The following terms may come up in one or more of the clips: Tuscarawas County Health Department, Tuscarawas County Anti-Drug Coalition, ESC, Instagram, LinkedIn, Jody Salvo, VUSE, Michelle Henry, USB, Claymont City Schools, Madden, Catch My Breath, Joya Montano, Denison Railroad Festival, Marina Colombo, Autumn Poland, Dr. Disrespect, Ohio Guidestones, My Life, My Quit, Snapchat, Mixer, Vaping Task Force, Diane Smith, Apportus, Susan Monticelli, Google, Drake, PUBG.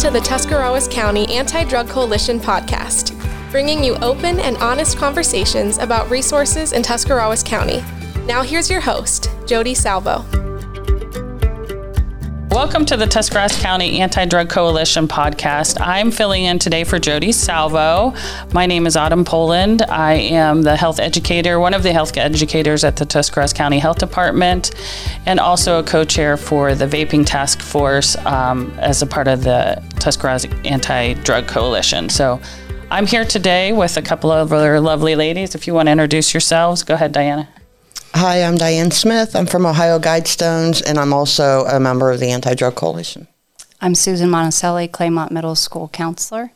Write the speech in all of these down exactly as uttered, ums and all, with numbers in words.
to the Tuscarawas County Anti-Drug Coalition podcast, bringing you open and honest conversations about resources in Tuscarawas County. Now here's your host, Jody Salvo. Welcome to the Tuscarawas County Anti-Drug Coalition podcast. I'm filling in today for Jody Salvo. My name is Autumn Poland. I am the health educator, one of the health educators at the Tuscarawas County Health Department, and also a co-chair for the Vaping Task Force um, as a part of the Tuscarawas Anti-Drug Coalition. So I'm here today with a couple of other lovely ladies. If you want to introduce yourselves, go ahead, Diana. Hi, I'm Diane Smith. I'm from Ohio Guidestones, and I'm also a member of the Anti-Drug Coalition. I'm Susan Monticelli, Claymont Middle School counselor.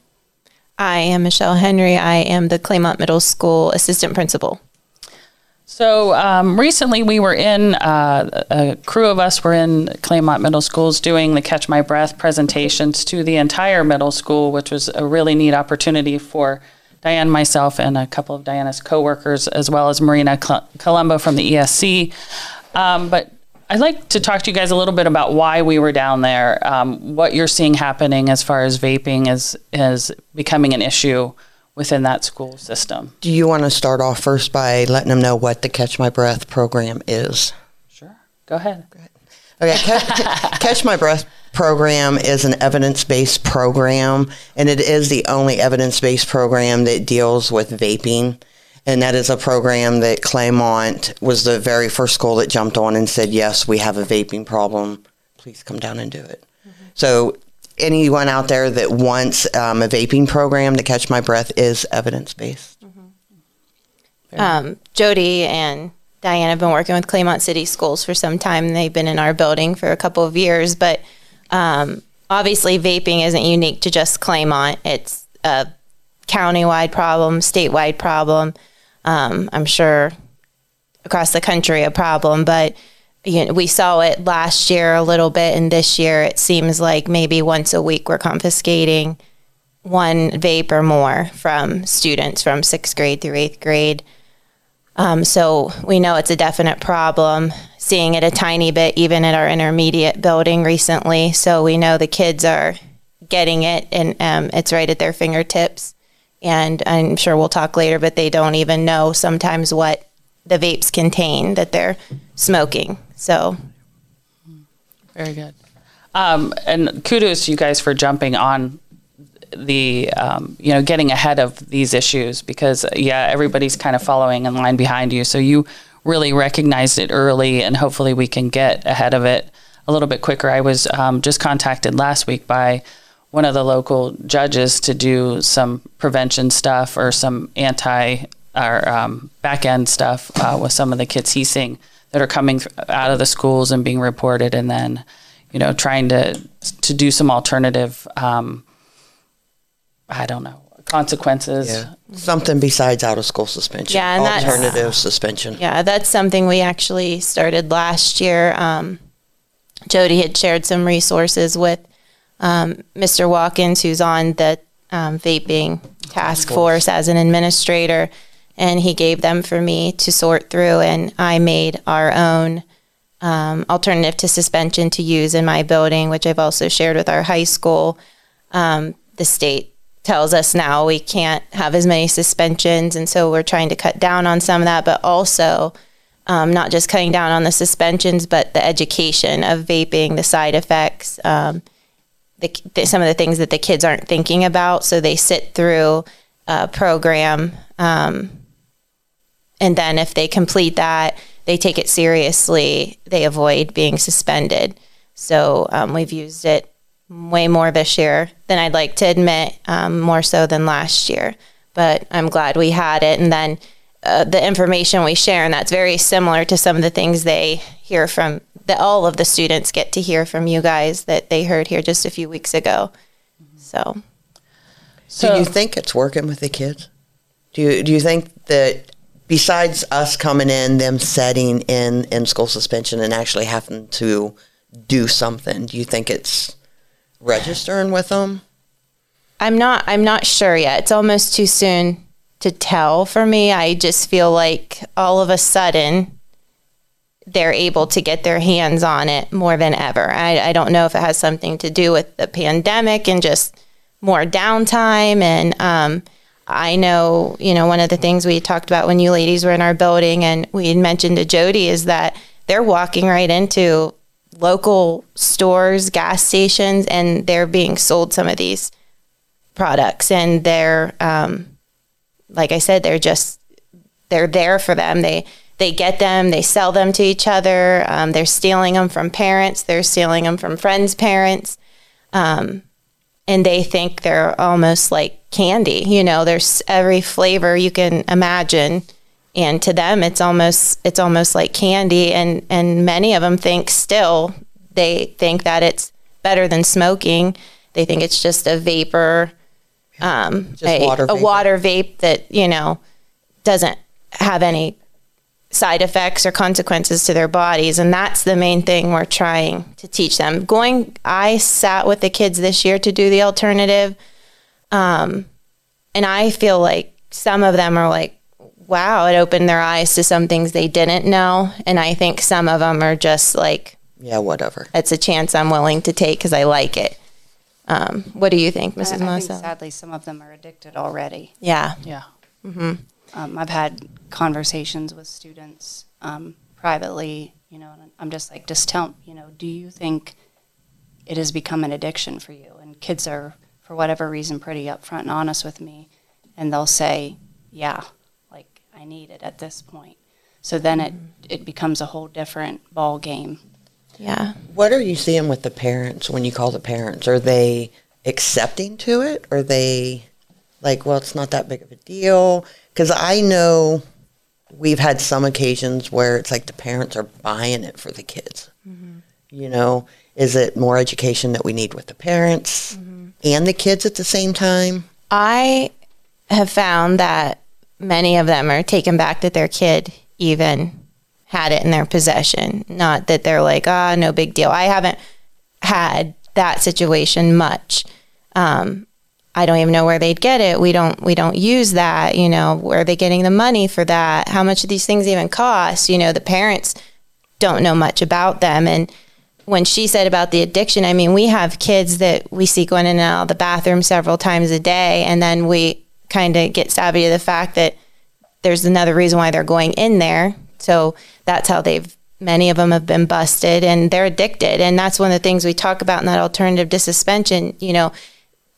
I am Michelle Henry. I am the Claymont Middle School assistant principal. So um, recently we were in, uh, a crew of us were in Claymont Middle Schools doing the Catch My Breath presentations to the entire middle school, which was a really neat opportunity for Diane, myself, and a couple of Diana's coworkers, as well as Marina Colombo from the E S C. Um, but I'd like to talk to you guys a little bit about why we were down there, um, what you're seeing happening as far as vaping is, is becoming an issue within that school system. Do you want to start off first by letting them know what the Catch My Breath program is? Sure. Go ahead. Go ahead. Okay, Catch, Catch My Breath program is an evidence-based program, and it is the only evidence-based program that deals with vaping, and that is a program that Claymont was the very first school that jumped on and said, yes, we have a vaping problem. Please come down and do it. Mm-hmm. So anyone out there that wants um, a vaping program, the Catch My Breath is evidence-based. Mm-hmm. Um, Jody and Diane have been working with Claymont City Schools for some time. They've been in our building for a couple of years, but um, obviously vaping isn't unique to just Claymont. It's a county-wide problem, statewide problem, um, I'm sure across the country a problem, but you know, we saw it last year a little bit, and this year it seems like maybe once a week we're confiscating one vape or more from students from sixth grade through eighth grade. Um, so we know it's a definite problem, seeing it a tiny bit even at our intermediate building recently. So we know the kids are getting it, and um, it's right at their fingertips. And I'm sure we'll talk later, but they don't even know sometimes what the vapes contain that they're smoking. So very good. Um, and kudos to you guys for jumping on the, um, you know, getting ahead of these issues, because, yeah, everybody's kind of following in line behind you. So you really recognized it early, and hopefully we can get ahead of it a little bit quicker. I was um, just contacted last week by one of the local judges to do some prevention stuff or some anti or um, back end stuff uh, with some of the kids he's seeing that are coming out of the schools and being reported, and then, you know, trying to, to do some alternative um I don't know, consequences. Yeah. Something besides out-of-school suspension, yeah, and alternative suspension. Yeah, that's something we actually started last year. Um, Jody had shared some resources with um, Mister Watkins, who's on the um, vaping task force as an administrator, and he gave them for me to sort through, and I made our own um, alternative to suspension to use in my building, which I've also shared with our high school. Um, the state tells us now we can't have as many suspensions, and so we're trying to cut down on some of that, but also um, not just cutting down on the suspensions, but the education of vaping, the side effects, um, the, the, some of the things that the kids aren't thinking about. So they sit through a program, um, and then if they complete that, they take it seriously, they avoid being suspended. So um, we've used it way more this year than I'd like to admit, um, more so than last year. But I'm glad we had it. And then uh, the information we share, and that's very similar to some of the things they hear from, that all of the students get to hear from you guys that they heard here just a few weeks ago. So, so do you think it's working with the kids? Do you, do you think that besides us coming in, them setting in, in school suspension and actually having to do something, do you think it's registering with them? I'm not I'm not sure yet. It's almost too soon to tell for me. I just feel like all of a sudden they're able to get their hands on it more than ever. I, I don't know if it has something to do with the pandemic and just more downtime. And um, I know, you know, one of the things we talked about when you ladies were in our building and we had mentioned to Jody is that they're walking right into local stores, gas stations, and they're being sold some of these products. And they're, um, like I said, they're just, they're there for them. They They get them, they sell them to each other. Um, they're stealing them from parents. They're stealing them from friends' parents. Um, and they think they're almost like candy. You know, there's every flavor you can imagine. And to them, it's almost it's almost like candy. And, and many of them think still, they think that it's better than smoking. They think it's just a vapor, um, just a, water vapor. a water vape that, you know, doesn't have any side effects or consequences to their bodies. And that's the main thing we're trying to teach them. Going, I sat with the kids this year to do the alternative. Um, and I feel like some of them are like, wow, it opened their eyes to some things they didn't know. And I think some of them are just like, yeah, whatever. That's a chance I'm willing to take because I like it. Um, what do you think, Missus I, I Mosso? Think sadly, some of them are addicted already. Yeah. Yeah. Mm-hmm. Um, I've had conversations with students um, privately, you know, and I'm just like, just tell them, you know, do you think it has become an addiction for you? And kids are, for whatever reason, pretty upfront and honest with me, and they'll say, yeah, like, I need it at this point. So then it, it becomes a whole different ball game. Yeah. What are you seeing with the parents when you call the parents? Are they accepting to it? Are they like, well, it's not that big of a deal? Because I know we've had some occasions where it's like the parents are buying it for the kids. Mm-hmm. You know, is it more education that we need with the parents mm-hmm. and the kids at the same time? I have found that many of them are taken back that their kid even had it in their possession. Not that they're like, ah, oh, no big deal. I haven't had that situation much. Um I don't even know where they'd get it. We don't we don't use that, you know, where are they getting the money for that? How much do these things even cost? You know, the parents don't know much about them. And when she said about the addiction, I mean, we have kids that we see going in and out of the bathroom several times a day, and then we kind of get savvy to the fact that there's another reason why they're going in there. So that's how they've, many of them have been busted, and they're addicted. And that's one of the things we talk about in that alternative to suspension, you know,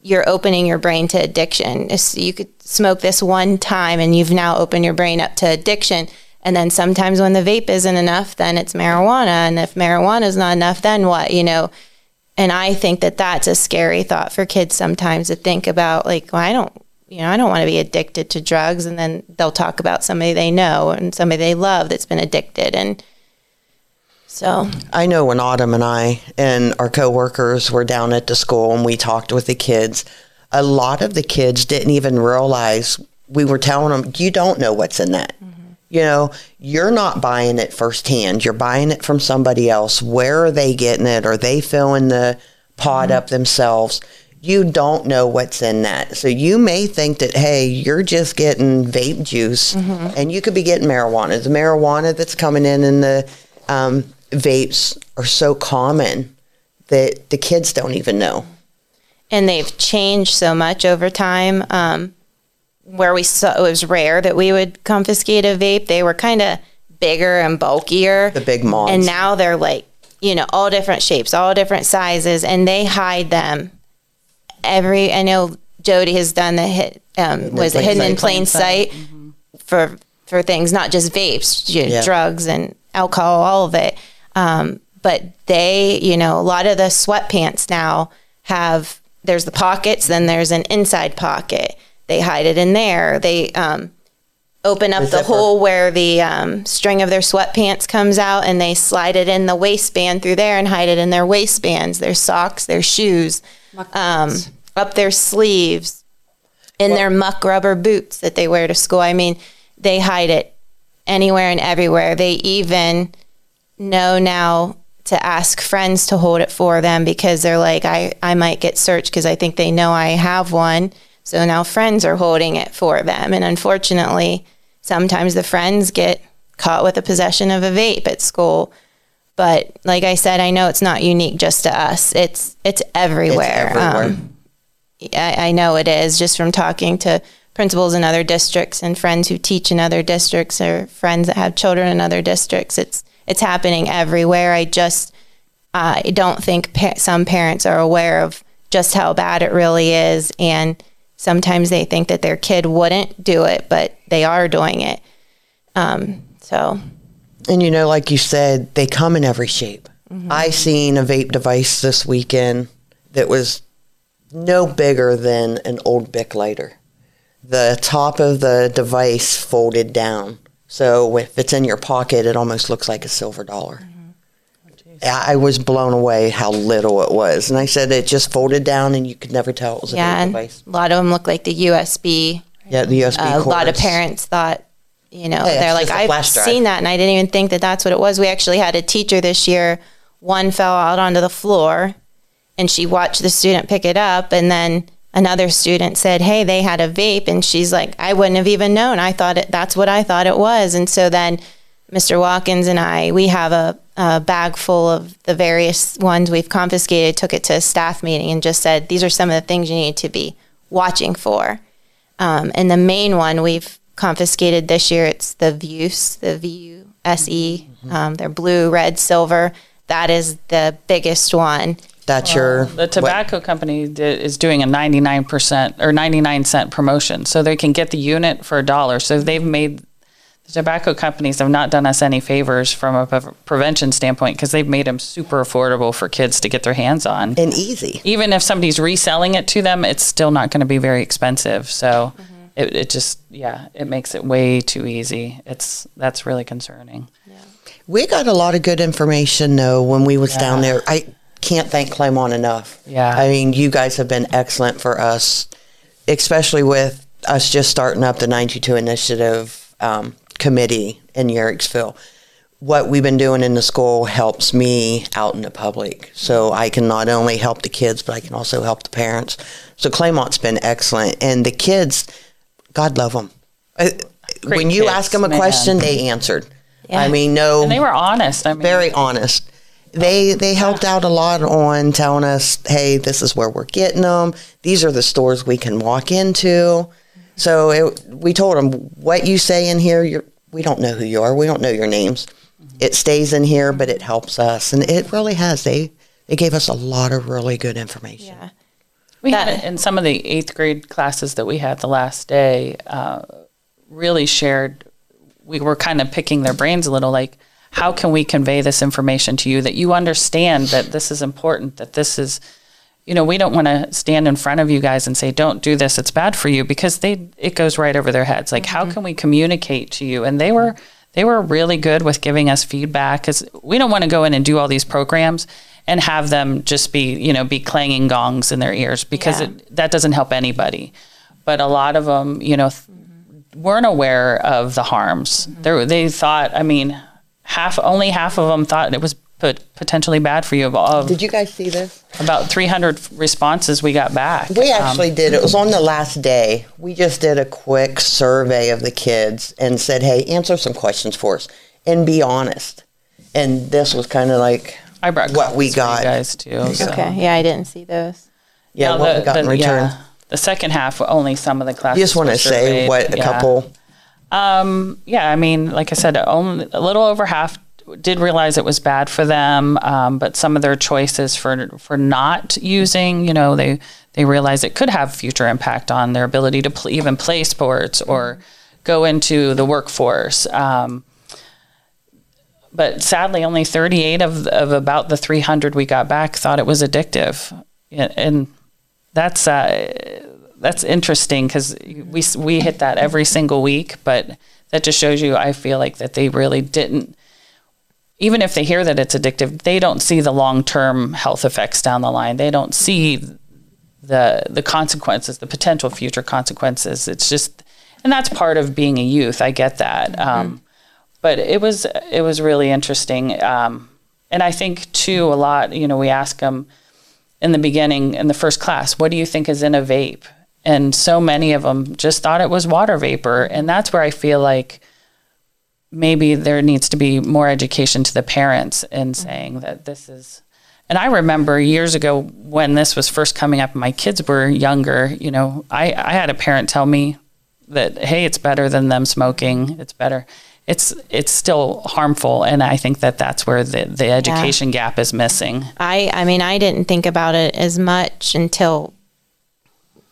you're opening your brain to addiction. You could smoke this one time and you've now opened your brain up to addiction. And then sometimes when the vape isn't enough, then it's marijuana. And if marijuana is not enough, then what, you know? And I think that that's a scary thought for kids sometimes to think about, like, well, I don't, you know, I don't want to be addicted to drugs. And then they'll talk about somebody they know and somebody they love that's been addicted. And so I know when Autumn and I and our coworkers were down at the school and we talked with the kids, a lot of the kids didn't even realize we were telling them, you don't know what's in that. Mm-hmm. You know, you're not buying it firsthand. You're buying it from somebody else. Where are they getting it? Are they filling the pod mm-hmm. up themselves? You don't know what's in that. So you may think that, hey, you're just getting vape juice mm-hmm. and you could be getting marijuana. The marijuana that's coming in in the um, vapes are so common that the kids don't even know. And they've changed so much over time. Um, where we saw, it was rare that we would confiscate a vape. They were kind of bigger and bulkier. The big moms. And now they're like, you know, all different shapes, all different sizes, and they hide them. Every, I know Jody has done the hit, um, was it hidden in plain sight, plain sight mm-hmm. for, for things, not just vapes, you know, yeah. drugs and alcohol, all of it. Um, but they, you know, a lot of the sweatpants now have, there's the pockets, then there's an inside pocket. They hide it in there. They um, open up the hole where the um, string of their sweatpants comes out, and they slide it in the waistband through there and hide it in their waistbands, their socks, their shoes, um, up their sleeves, in well, their muck rubber boots that they wear to school. I mean, they hide it anywhere and everywhere. They even know now to ask friends to hold it for them because they're like, I, I might get searched because I think they know I have one. So now friends are holding it for them. And unfortunately, sometimes the friends get caught with the possession of a vape at school. But like I said, I know it's not unique just to us. It's it's everywhere. It's everywhere. Um, I, I know it is, just from talking to principals in other districts and friends who teach in other districts or friends that have children in other districts. It's it's happening everywhere. I just uh, I don't think pa- some parents are aware of just how bad it really is. And sometimes they think that their kid wouldn't do it, but they are doing it. Um, so... And, you know, like you said, they come in every shape. Mm-hmm. I seen a vape device this weekend that was no bigger than an old Bic lighter. The top of the device folded down. So if it's in your pocket, it almost looks like a silver dollar. Mm-hmm. Oh, I was blown away how little it was. And I said it just folded down and you could never tell it was a yeah, vape device. A lot of them look like the U S B. Yeah, the U S B uh, A lot of parents thought. You know, hey, they're like, I've seen that, and I didn't even think that that's what it was. We actually had a teacher this year. One fell out onto the floor, and she watched the student pick it up, and then another student said, hey, they had a vape, and she's like, I wouldn't have even known. I thought it, that's what I thought it was. And so then Mister Watkins and I, we have a, a bag full of the various ones we've confiscated, took it to a staff meeting, and just said, these are some of the things you need to be watching for. Um, and the main one we've confiscated this year, it's the VUSE, the V U S E. Mm-hmm. Um, they're blue, red, silver. That is the biggest one. That's well, your... The tobacco what? company did, is doing a ninety-nine percent or ninety-nine cent promotion, so they can get the unit for a dollar. So they've made... The tobacco companies have not done us any favors from a pre- prevention standpoint, because they've made them super affordable for kids to get their hands on. And easy. Even if somebody's reselling it to them, it's still not going to be very expensive, so... Mm-hmm. It it just, yeah, it makes it way too easy. It's That's really concerning. Yeah. We got a lot of good information, though, when we was yeah. down there. I can't thank Claymont enough. Yeah. I mean, you guys have been excellent for us, especially with us just starting up the ninety-two Initiative um, Committee in Yerricksville. What we've been doing in the school helps me out in the public. So I can not only help the kids, but I can also help the parents. So Claymont's been excellent. And the kids... God love them. Great when you kids, ask them a man. question, they answered. Yeah. I mean, no. And they were honest. I mean, very honest. They they helped yeah. out a lot on telling us, hey, this is where we're getting them. These are the stores we can walk into. So it, we told them, what you say in here, you're, we don't know who you are. We don't know your names. Mm-hmm. It stays in here, but it helps us. And it really has. They, they gave us a lot of really good information. Yeah. We had it in some of the eighth grade classes that we had the last day, uh, really shared, we were kind of picking their brains a little, like, how can we convey this information to you that you understand that this is important, that this is, you know, we don't want to stand in front of you guys and say, don't do this, it's bad for you, because they it goes right over their heads. Like, mm-hmm. how can we communicate to you? And they were, they were really good with giving us feedback, because we don't want to go in and do all these programs and have them just be, you know, be clanging gongs in their ears, because yeah. it, that doesn't help anybody. But a lot of them, you know, th- mm-hmm. weren't aware of the harms. Mm-hmm. They thought, I mean, half only half of them thought it was put, potentially bad for you. Of, of, did you guys see this? About three hundred responses we got back. We actually um, did. It was on the last day. We just did a quick survey of the kids and said, hey, answer some questions for us and be honest. And this was kind of like... I brought what we got, you guys too. So. Okay, yeah, I didn't see those. Yeah, no, what the, we got the, in return. Yeah, the second half, only some of the classes. You just want to say what a yeah. couple. Um, yeah, I mean, like I said, only a little over half did realize it was bad for them, um, but some of their choices for for not using, you know, they they realize it could have future impact on their ability to pl- even play sports or go into the workforce. Um, But sadly, only thirty-eight of of about the three hundred we got back thought it was addictive, and that's uh, that's interesting, because we we hit that every single week. But that just shows you, I feel like, that they really didn't. Even if they hear that it's addictive, they don't see the long-term health effects down the line. They don't see the the consequences, the potential future consequences. It's just, and that's part of being a youth. I get that. Mm-hmm. Um, But it was it was really interesting, um, and I think too a lot. You know, we ask them in the beginning, in the first class, what do you think is in a vape? And so many of them just thought it was water vapor, and that's where I feel like maybe there needs to be more education to the parents in saying that this is, and I remember years ago when this was first coming up, my kids were younger, you know, I, I had a parent tell me that, hey, it's better than them smoking. It's better. It's it's still harmful, and I think that that's where the, the education yeah. gap is missing. I, I mean, I didn't think about it as much until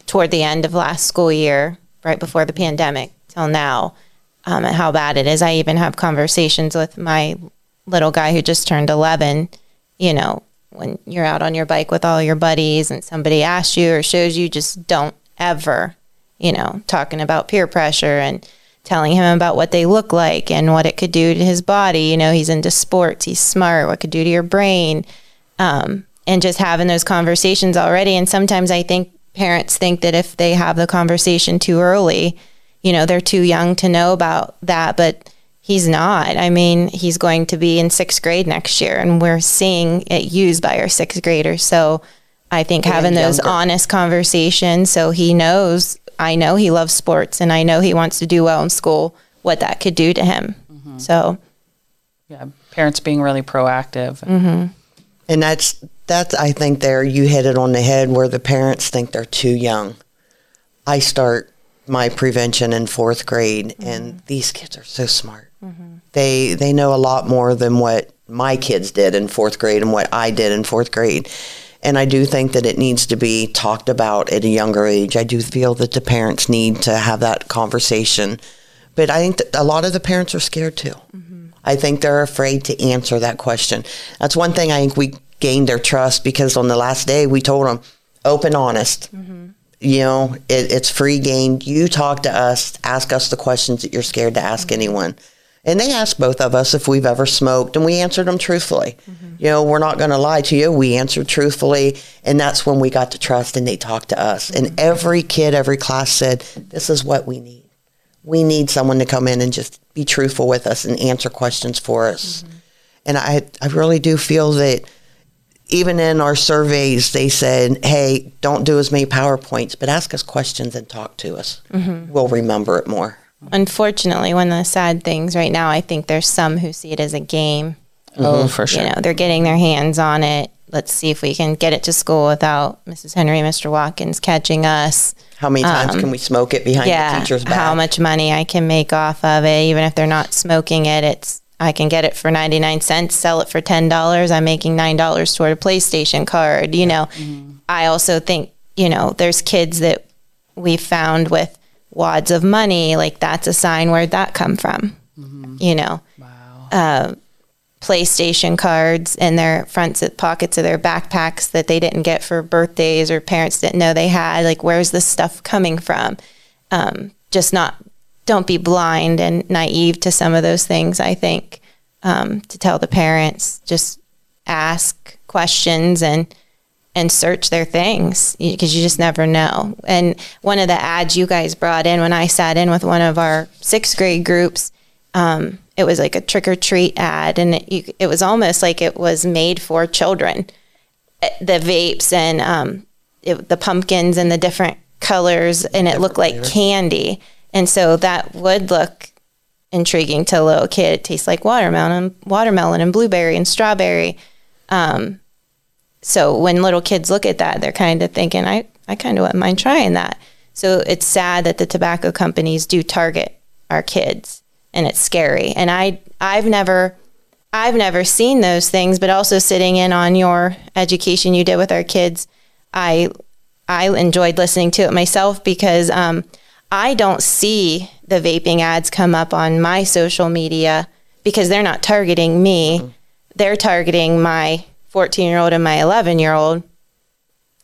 toward the end of last school year, right before the pandemic, till now, um, and how bad it is. I even have conversations with my little guy who just turned eleven, you know, when you're out on your bike with all your buddies and somebody asks you or shows you, just don't ever, you know, talking about peer pressure and telling him about what they look like and what it could do to his body. You know, he's into sports, he's smart, what could do to your brain, um, and just having those conversations already. And sometimes I think parents think that if they have the conversation too early, you know, they're too young to know about that, but he's not. I mean, he's going to be in sixth grade next year, and we're seeing it used by our sixth graders. So I think and having those younger. honest conversations, so he knows, I know he loves sports and I know he wants to do well in school, what that could do to him. Mm-hmm. So yeah, parents being really proactive. Mm-hmm. And that's, that's, I think there you hit it on the head where the parents think they're too young. I start my prevention in fourth grade mm-hmm. and these kids are so smart. Mm-hmm. They, they know a lot more than what my kids did in fourth grade and what I did in fourth grade. And I do think that it needs to be talked about at a younger age. I do feel that the parents need to have that conversation. But I think that a lot of the parents are scared too. Mm-hmm. I think they're afraid to answer that question. That's one thing I think we gained their trust, because on the last day we told them, open, honest. Mm-hmm. You know, it, it's free game. You talk to us, ask us the questions that you're scared to ask mm-hmm. anyone. And they asked both of us if we've ever smoked, and we answered them truthfully. Mm-hmm. You know, we're not going to lie to you. We answered truthfully, and that's when we got to trust, and they talked to us. Mm-hmm. And every kid, every class said, this is what we need. We need someone to come in and just be truthful with us and answer questions for us. Mm-hmm. And I, I really do feel that even in our surveys, they said, hey, don't do as many PowerPoints, but ask us questions and talk to us. Mm-hmm. We'll remember it more. Unfortunately, one of the sad things right now, I think there's some who see it as a game. Oh, for sure. You know, they're getting their hands on it. Let's see if we can get it to school without Missus Henry and Mister Watkins catching us. How many times um, can we smoke it behind yeah, the teacher's back? How much money I can make off of it. Even if they're not smoking it, it's I can get it for ninety-nine cents, sell it for ten dollars. I'm making nine dollars toward a PlayStation card, you know. Mm-hmm. I also think, you know, there's kids that we found with wads of money, like that's a sign where'd that come from, mm-hmm. you know, wow. uh, PlayStation cards in their front pockets of their backpacks that they didn't get for birthdays or parents didn't know they had, like, where's this stuff coming from? Um, just not, don't be blind and naive to some of those things. I think um, to tell the parents, just ask questions and and search their things, because you just never know. And one of the ads you guys brought in, when I sat in with one of our sixth grade groups, um, it was like a trick or treat ad. And it, you, it was almost like it was made for children. The vapes and um, it, the pumpkins and the different colors, and it looked like candy. And so that would look intriguing to a little kid. It tastes like watermelon, watermelon and blueberry and strawberry. Um, So when little kids look at that, they're kind of thinking, I, I kind of wouldn't mind trying that. So it's sad that the tobacco companies do target our kids, and it's scary. And I, I've never, I've never seen those things, but also sitting in on your education you did with our kids, I, I enjoyed listening to it myself, because um, I don't see the vaping ads come up on my social media, because they're not targeting me. Mm-hmm. They're targeting my fourteen-year-old and my eleven-year-old.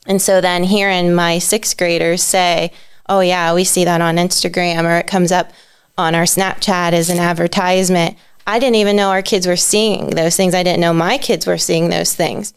And so then hearing my sixth graders say, oh, yeah, we see that on Instagram, or it comes up on our Snapchat as an advertisement. I didn't even know our kids were seeing those things. I didn't know my kids were seeing those things.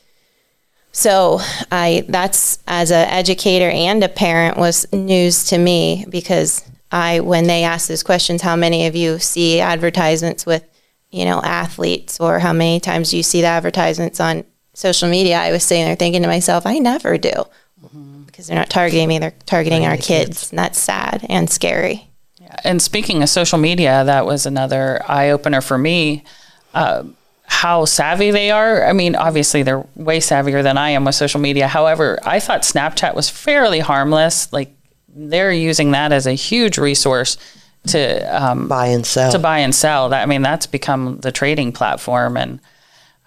So I that's, as an educator and a parent, was news to me, because I, when they asked those questions, how many of you see advertisements with, you know, athletes, or how many times do you see the advertisements on social media, I was sitting there thinking to myself, I never do, mm-hmm. because they're not targeting me, they're targeting, targeting our kids. kids, and that's sad and scary. Yeah. and speaking of social media, that was another eye opener for me. Uh, how savvy they are. I mean, obviously they're way savvier than I am with social media. However, I thought Snapchat was fairly harmless. Like, they're using that as a huge resource to um, buy and sell, to buy and sell. That, I mean, that's become the trading platform. And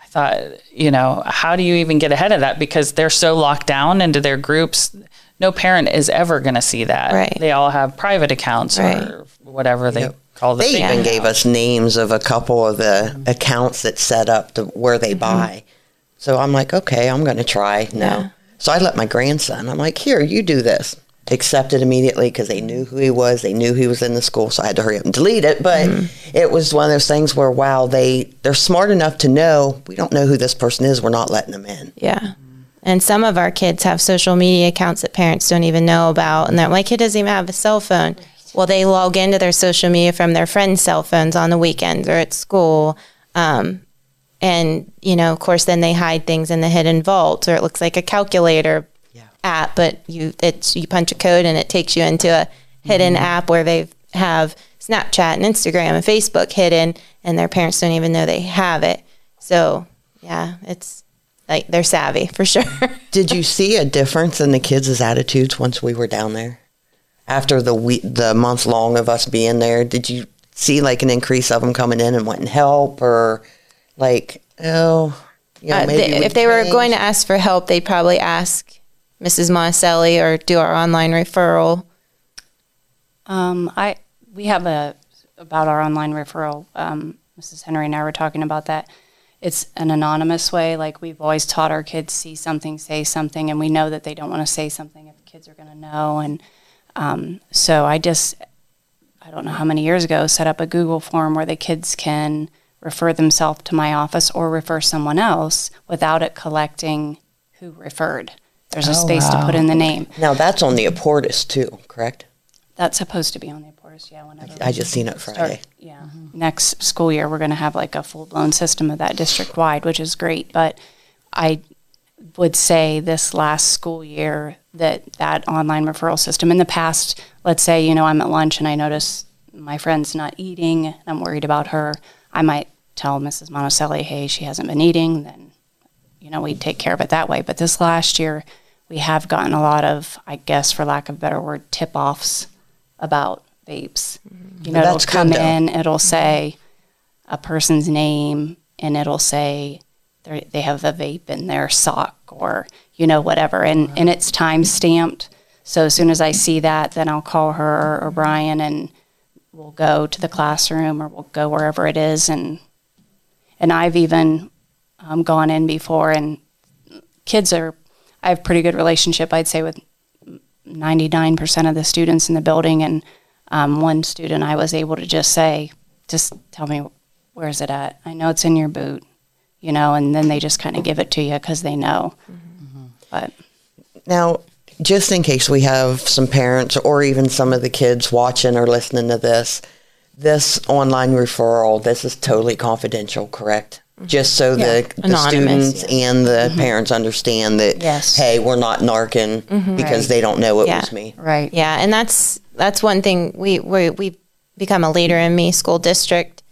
I thought, you know, how do you even get ahead of that? Because they're so locked down into their groups. No parent is ever going to see that. Right. They all have private accounts, right, or whatever they yep. call the They even accounts. Gave us names of a couple of the mm-hmm. accounts that set up to where they mm-hmm. buy. So I'm like, okay, I'm going to try now. Yeah. So I let my grandson, I'm like, here, you do this. Accepted immediately because they knew who he was. They knew he was in the school, so I had to hurry up and delete it. But mm-hmm. it was one of those things where, wow, they, they're smart enough to know, we don't know who this person is. We're not letting them in. Yeah. And some of our kids have social media accounts that parents don't even know about. And they're, my kid doesn't even have a cell phone. Well, they log into their social media from their friends' cell phones on the weekends or at school. Um, and, you know, of course, then they hide things in the hidden vault, or it looks like a calculator yeah. app. But you it's, you punch a code and it takes you into a hidden mm-hmm. app where they have Snapchat and Instagram and Facebook hidden. And their parents don't even know they have it. So, yeah, it's... like, they're savvy, for sure. Did you see a difference in the kids' attitudes once we were down there? After the week, the month long of us being there, did you see, like, an increase of them coming in and wanting help? Or, like, oh, you know, uh, maybe they, If they change. were going to ask for help, they'd probably ask Missus Monticelli or do our online referral. Um, I We have a, about our online referral. Um, Missus Henry and I were talking about that. It's an anonymous way. Like, we've always taught our kids, see something, say something, and we know that they don't want to say something if kids are going to know. And um, so I just, I don't know how many years ago, set up a Google form where the kids can refer themselves to my office or refer someone else without it collecting who referred. There's oh, a space wow. to put in the name. Now, that's on the Apportus, too, correct? That's supposed to be on the Apportus, yeah. I, I just seen it Friday. Start, yeah, mm-hmm. Next school year we're going to have like a full-blown system of that district-wide, which is great. But I would say this last school year that that online referral system, in the past, let's say, you know, I'm at lunch and I notice my friend's not eating, and I'm worried about her. I might tell Missus Monticelli, hey, she hasn't been eating. Then, you know, we'd take care of it that way. But this last year we have gotten a lot of, I guess, for lack of a better word, tip-offs about vapes. You know, it'll come in, it'll say a person's name, and it'll say they have a vape in their sock, or, you know, whatever. And, and it's time stamped. So as soon as I see that, then I'll call her or Brian, and we'll go to the classroom, or we'll go wherever it is. And, and I've even um, gone in before, and kids are, I have a pretty good relationship, I'd say, with ninety-nine percent of the students in the building, and um, one student I was able to just say, just tell me, where's it at? I know it's in your boot, you know, and then they just kind of give it to you because they know. Mm-hmm. But now, just in case we have some parents or even some of the kids watching or listening to this, this online referral, this is totally confidential, correct? Just so yeah. the, the students yeah. and the mm-hmm. parents understand that, yes. hey, we're not narking mm-hmm. because right. they don't know it yeah. was me. Right. Yeah, and that's that's one thing. We, we, we've become a Leader in Me school district,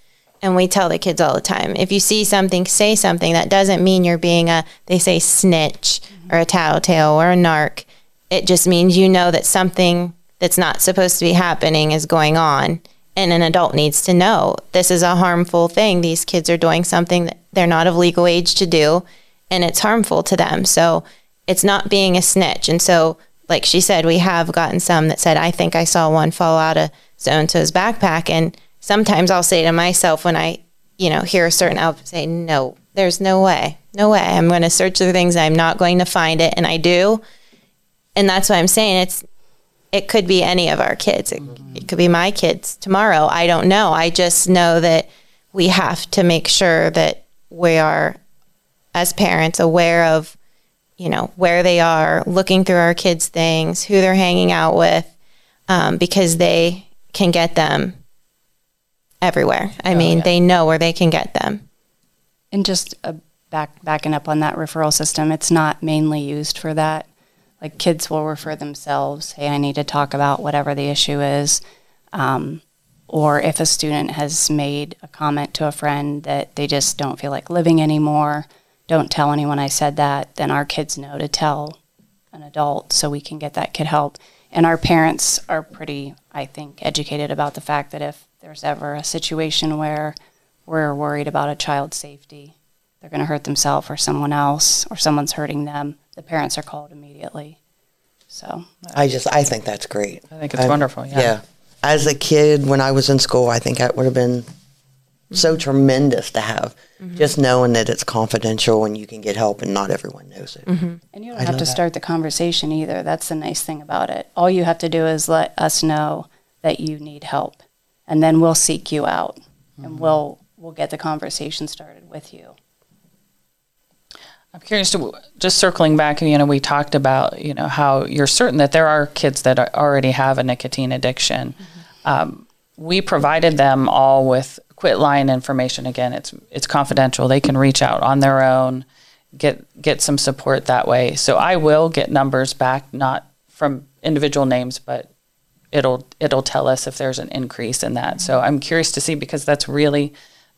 and we tell the kids all the time, if you see something, say something. That doesn't mean you're being a, they say, snitch mm-hmm. or a tattletale or a narc. It just means you know that something that's not supposed to be happening is going on. And an adult needs to know this is a harmful thing. These kids are doing something that they're not of legal age to do, and it's harmful to them. So it's not being a snitch. And so, like she said, we have gotten some that said, I think I saw one fall out of so-and-so's backpack. And sometimes I'll say to myself when I, you know, hear a certain outfit, say, no, there's no way, no way. I'm going to search the things. I'm not going to find it. And I do. And that's what I'm saying. It's, It could be any of our kids. It, it could be my kids tomorrow. I don't know. I just know that we have to make sure that we are, as parents, aware of, you know, where they are, looking through our kids' things, who they're hanging out with, um, because they can get them everywhere. I oh, mean, yeah. they know where they can get them. And just uh, back backing up on that referral system, it's not mainly used for that. Like, kids will refer themselves, hey, I need to talk about whatever the issue is. um, or if a student has made a comment to a friend that they just don't feel like living anymore, don't tell anyone I said that, then our kids know to tell an adult so we can get that kid help. And our parents are pretty, I think, educated about the fact that if there's ever a situation where we're worried about a child's safety, they're going to hurt themselves or someone else, or someone's hurting them, the parents are called immediately. So I just, I think that's great. I think it's I'm, wonderful. Yeah. yeah. As a kid, when I was in school, I think that would have been mm-hmm. so tremendous to have, mm-hmm. just knowing that it's confidential and you can get help and not everyone knows it. Mm-hmm. And you don't I have to that. start the conversation either. That's the nice thing about it. All you have to do is let us know that you need help, and then we'll seek you out, mm-hmm. and we'll, we'll get the conversation started with you. I'm curious to, just circling back, you know, we talked about, you know, how you're certain that there are kids that are, already have a nicotine addiction. Mm-hmm. Um, we provided them all with quit line information. Again, it's it's confidential. They can reach out on their own, get get some support that way. So I will get numbers back, not from individual names, but it'll it'll tell us if there's an increase in that. Mm-hmm. So I'm curious to see, because that's really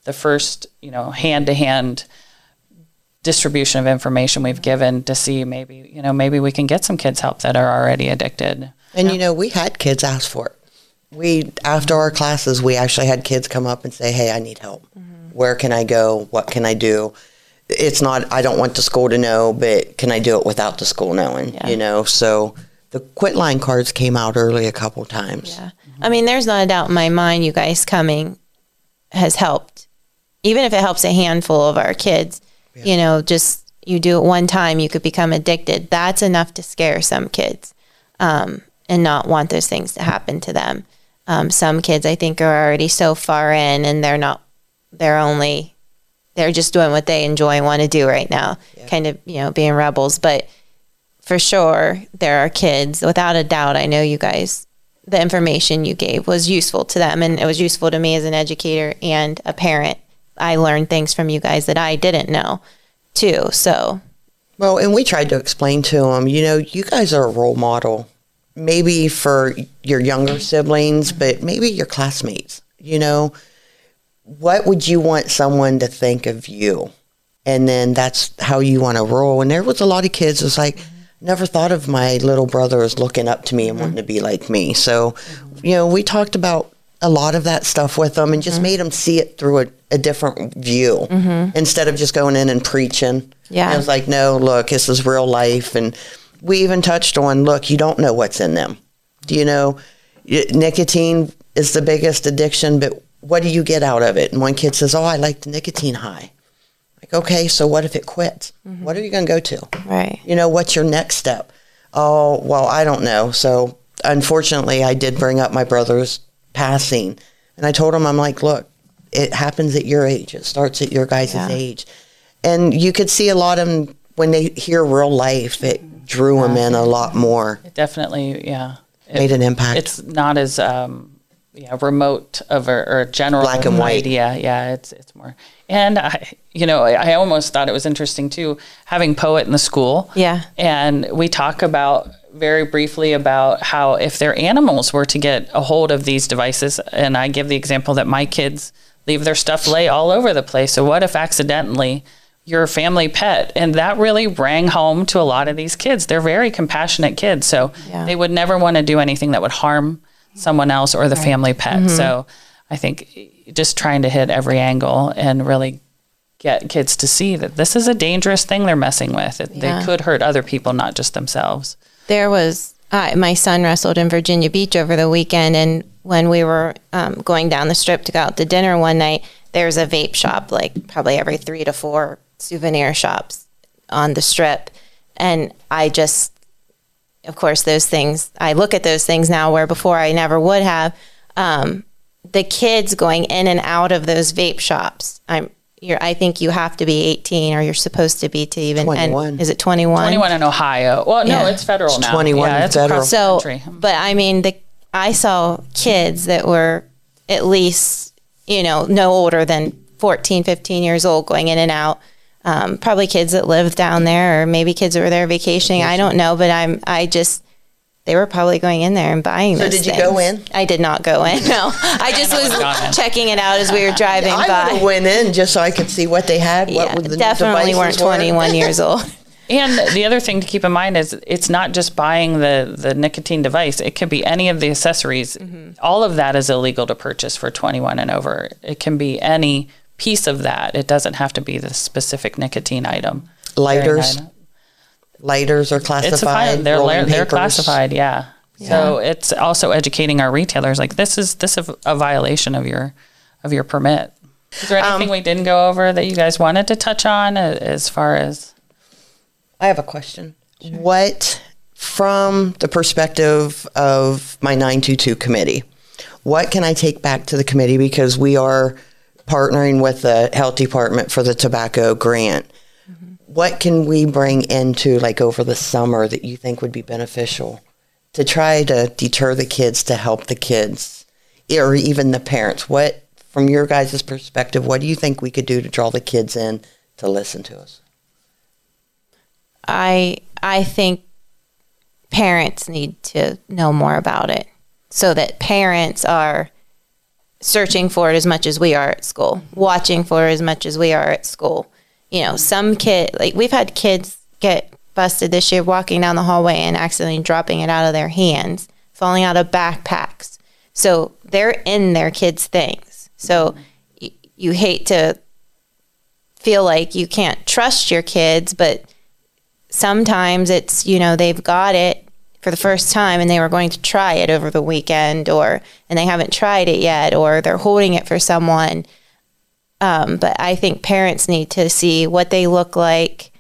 the first, you know, hand-to-hand distribution of information we've given to see maybe, you know, maybe we can get some kids help that are already addicted. And, you know, we had kids ask for it. We, after our classes, we actually had kids come up and say, hey, I need help. Mm-hmm. Where can I go? What can I do? It's not, I don't want the school to know, but can I do it without the school knowing, yeah. you know? So the quit line cards came out early a couple times. Yeah. Mm-hmm. I mean, there's not a doubt in my mind you guys coming has helped, even if it helps a handful of our kids. Yeah. You know, just you do it one time, you could become addicted. That's enough to scare some kids um, and not want those things to happen to them. Um, some kids, I think, are already so far in, and they're not, they're only, they're just doing what they enjoy and want to do right now, yeah. kind of, you know, being rebels. But for sure, there are kids, without a doubt, I know you guys, the information you gave was useful to them, and it was useful to me as an educator and a parent. I learned things from you guys that I didn't know, too, so. Well, and we tried to explain to them, you know, you guys are a role model, maybe for your younger siblings, but maybe your classmates, you know. What would you want someone to think of you? And then that's how you want to roll. And there was a lot of kids was like, never thought of my little brother as looking up to me and wanting to be like me. So, you know, we talked about a lot of that stuff with them and just mm-hmm. made them see it through a, a different view mm-hmm. instead of just going in and preaching. Yeah. And I was like, no, look, this is real life. And we even touched on, look, you don't know what's in them. Do you know nicotine is the biggest addiction, but what do you get out of it? And one kid says, oh, I like the nicotine high. Like, okay, so what if it quits? Mm-hmm. What are you going to go to? Right. You know, what's your next step? Oh, well, I don't know. So unfortunately I did bring up my brother's passing, and I told him, I'm like, look, it happens at your age, it starts at your guys' yeah. age. And you could see a lot of them when they hear real life, it drew yeah. them in a lot more. It definitely yeah it, made an impact. It's not as um yeah remote of a, or a general black and white idea. Yeah, it's it's more. And I, you know, I almost thought it was interesting too, having Poet in the school, yeah and we talk about very briefly about how if their animals were to get a hold of these devices, and I give the example that my kids leave their stuff lay all over the place. So what if accidentally your family pet? And that really rang home to a lot of these kids. They're very compassionate kids. So yeah. they would never want to do anything that would harm someone else or the right. family pet. Mm-hmm. So I think just trying to hit every angle and really get kids to see that this is a dangerous thing they're messing with. It, yeah. They could hurt other people, not just themselves. There was, uh, my son wrestled in Virginia Beach over the weekend, and when we were um, going down the strip to go out to dinner one night, there's a vape shop, like probably every three to four souvenir shops on the strip. And I just, of course, those things, I look at those things now where before I never would have. Um, the kids going in and out of those vape shops, I'm You're, I think you have to be eighteen, or you're supposed to be to even. twenty-one. And is it twenty-one? twenty-one in Ohio. Well, no, yeah. it's federal now. It's twenty-one yeah, in federal. So, but I mean, the I saw kids that were at least, you know, no older than fourteen, fifteen years old going in and out. Um, probably kids that lived down there, or maybe kids that were there vacationing. I don't know, but I'm. I just they were probably going in there and buying so this So did you things. go in? I did not go in, no. I just was checking it out as we were driving I by. I would have went in just so I could see what they had, yeah, what the definitely weren't twenty-one years old. And the other thing to keep in mind is it's not just buying the, the nicotine device. It could be any of the accessories. Mm-hmm. All of that is illegal to purchase for twenty-one and over. It can be any piece of that. It doesn't have to be the specific nicotine item. Lighters. Item. Lighters are classified. It's fine. They're, la- they're classified, yeah. yeah. So it's also educating our retailers. Like, this is this is a violation of your of your permit. Is there anything um, we didn't go over that you guys wanted to touch on as far as... I have a question. Sure. What, from the perspective of my nine two two committee, what can I take back to the committee? Because we are partnering with the health department for the tobacco grant. Mm-hmm. What can we bring into, like, over the summer that you think would be beneficial to try to deter the kids, to help the kids, or even the parents? What, from your guys' perspective, what do you think we could do to draw the kids in to listen to us? I I think parents need to know more about it so that parents are searching for it as much as we are at school, watching for it as much as we are at school. You know, some kid, like we've had kids get busted this year walking down the hallway and accidentally dropping it out of their hands, falling out of backpacks. So they're in their kids' things. So y- you hate to feel like you can't trust your kids, but... Sometimes it's, you know, they've got it for the first time and they were going to try it over the weekend or, and they haven't tried it yet, or they're holding it for someone. Um, but I think parents need to see what they look like,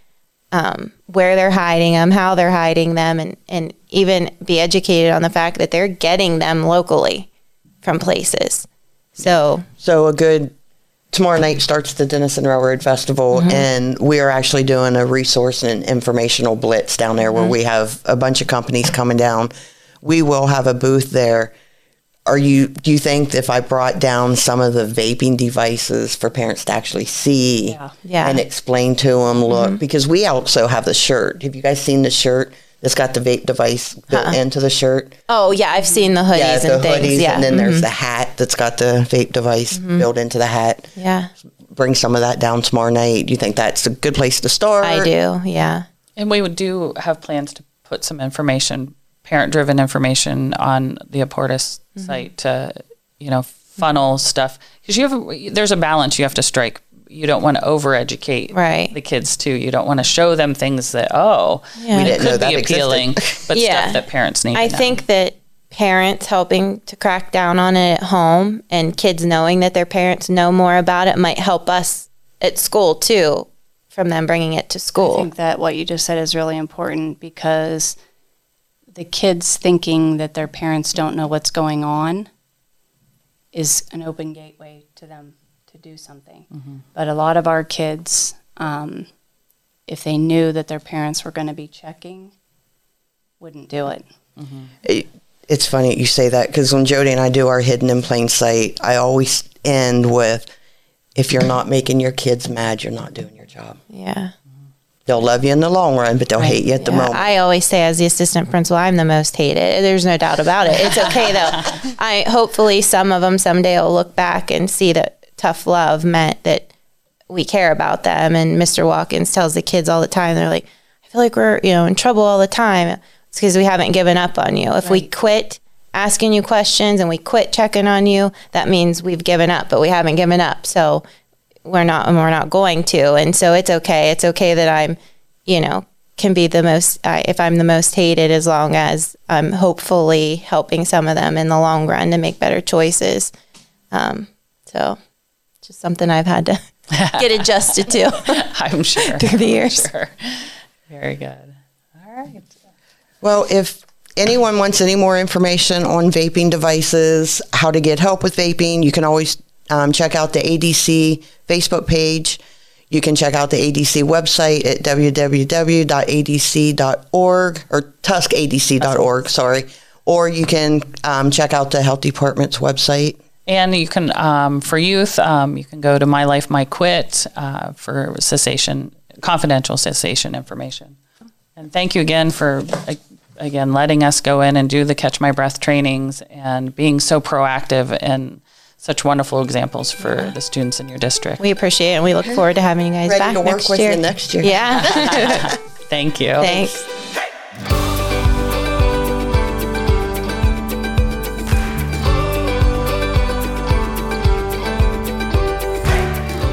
um, where they're hiding them, how they're hiding them, and, and even be educated on the fact that they're getting them locally from places. So, so a good... Tomorrow night starts the Denison Railroad Festival, mm-hmm. and we are actually doing a resource and informational blitz down there where mm-hmm. we have a bunch of companies coming down. We will have a booth there. Are you? Do you think if I brought down some of the vaping devices for parents to actually see yeah. Yeah. and explain to them, look, mm-hmm. because we also have the shirt. Have you guys seen the shirt? It's got the vape device built huh. into the shirt. Oh, yeah, I've seen the hoodies yeah, the and things. Hoodies, yeah, and then mm-hmm. there's the hat that's got the vape device mm-hmm. built into the hat. Yeah. Bring some of that down tomorrow night. Do you think that's a good place to start? I do, yeah. And we would do have plans to put some information, parent-driven information on the Apportus mm-hmm. site to, you know, funnel mm-hmm. stuff. Because you have there's a balance you have to strike. You don't want to over-educate right. the kids, too. You don't want to show them things that, oh, yeah. we didn't could know that be appealing, but yeah. stuff that parents need I to know. I think that parents helping to crack down on it at home and kids knowing that their parents know more about it might help us at school, too, from them bringing it to school. I think that what you just said is really important because the kids thinking that their parents don't know what's going on is an open gateway to them. Do something. Mm-hmm. But a lot of our kids, um, if they knew that their parents were going to be checking, wouldn't do it. Mm-hmm. it it's funny you say that because when Jody and I do our Hidden in Plain Sight, I always end with, if you're not making your kids mad, you're not doing your job. Yeah. Mm-hmm. They'll love you in the long run, but they'll right. hate you at yeah. the moment. I always say as the assistant principal, I'm the most hated. There's no doubt about it. It's okay though. I hopefully some of them someday will look back and see that tough love meant that we care about them. And Mister Watkins tells the kids all the time, they're like, I feel like we're, you know, in trouble all the time. It's because we haven't given up on you. If right. we quit asking you questions and we quit checking on you, that means we've given up, but we haven't given up. So we're not, and we're not going to. And so it's okay. It's okay that I'm, you know, can be the most, uh, if I'm the most hated, as long as I'm hopefully helping some of them in the long run to make better choices. Um, so... Just something I've had to get adjusted to. I'm sure. Through the years. I'm sure. Very good. All right. Well, if anyone wants any more information on vaping devices, how to get help with vaping, you can always um, check out the A D C Facebook page. You can check out the A D C website at w w w dot a d c dot org or tusk a d c dot org, sorry. Or you can um, check out the health department's website. And you can, um, for youth, um, you can go to My Life, My Quit uh, for cessation, confidential cessation information. And thank you again for uh, again, letting us go in and do the Catch My Breath trainings and being so proactive and such wonderful examples for yeah. the students in your district. We appreciate it, and we look forward to having you guys Ready back to work next with year. You next year. Yeah. Thank you. Thanks.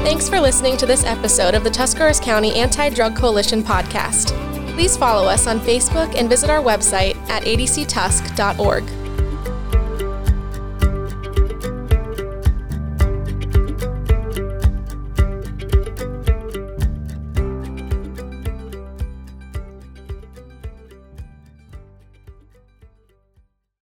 Thanks for listening to this episode of the Tuscarawas County Anti-Drug Coalition podcast. Please follow us on Facebook and visit our website at a d c tusk dot org.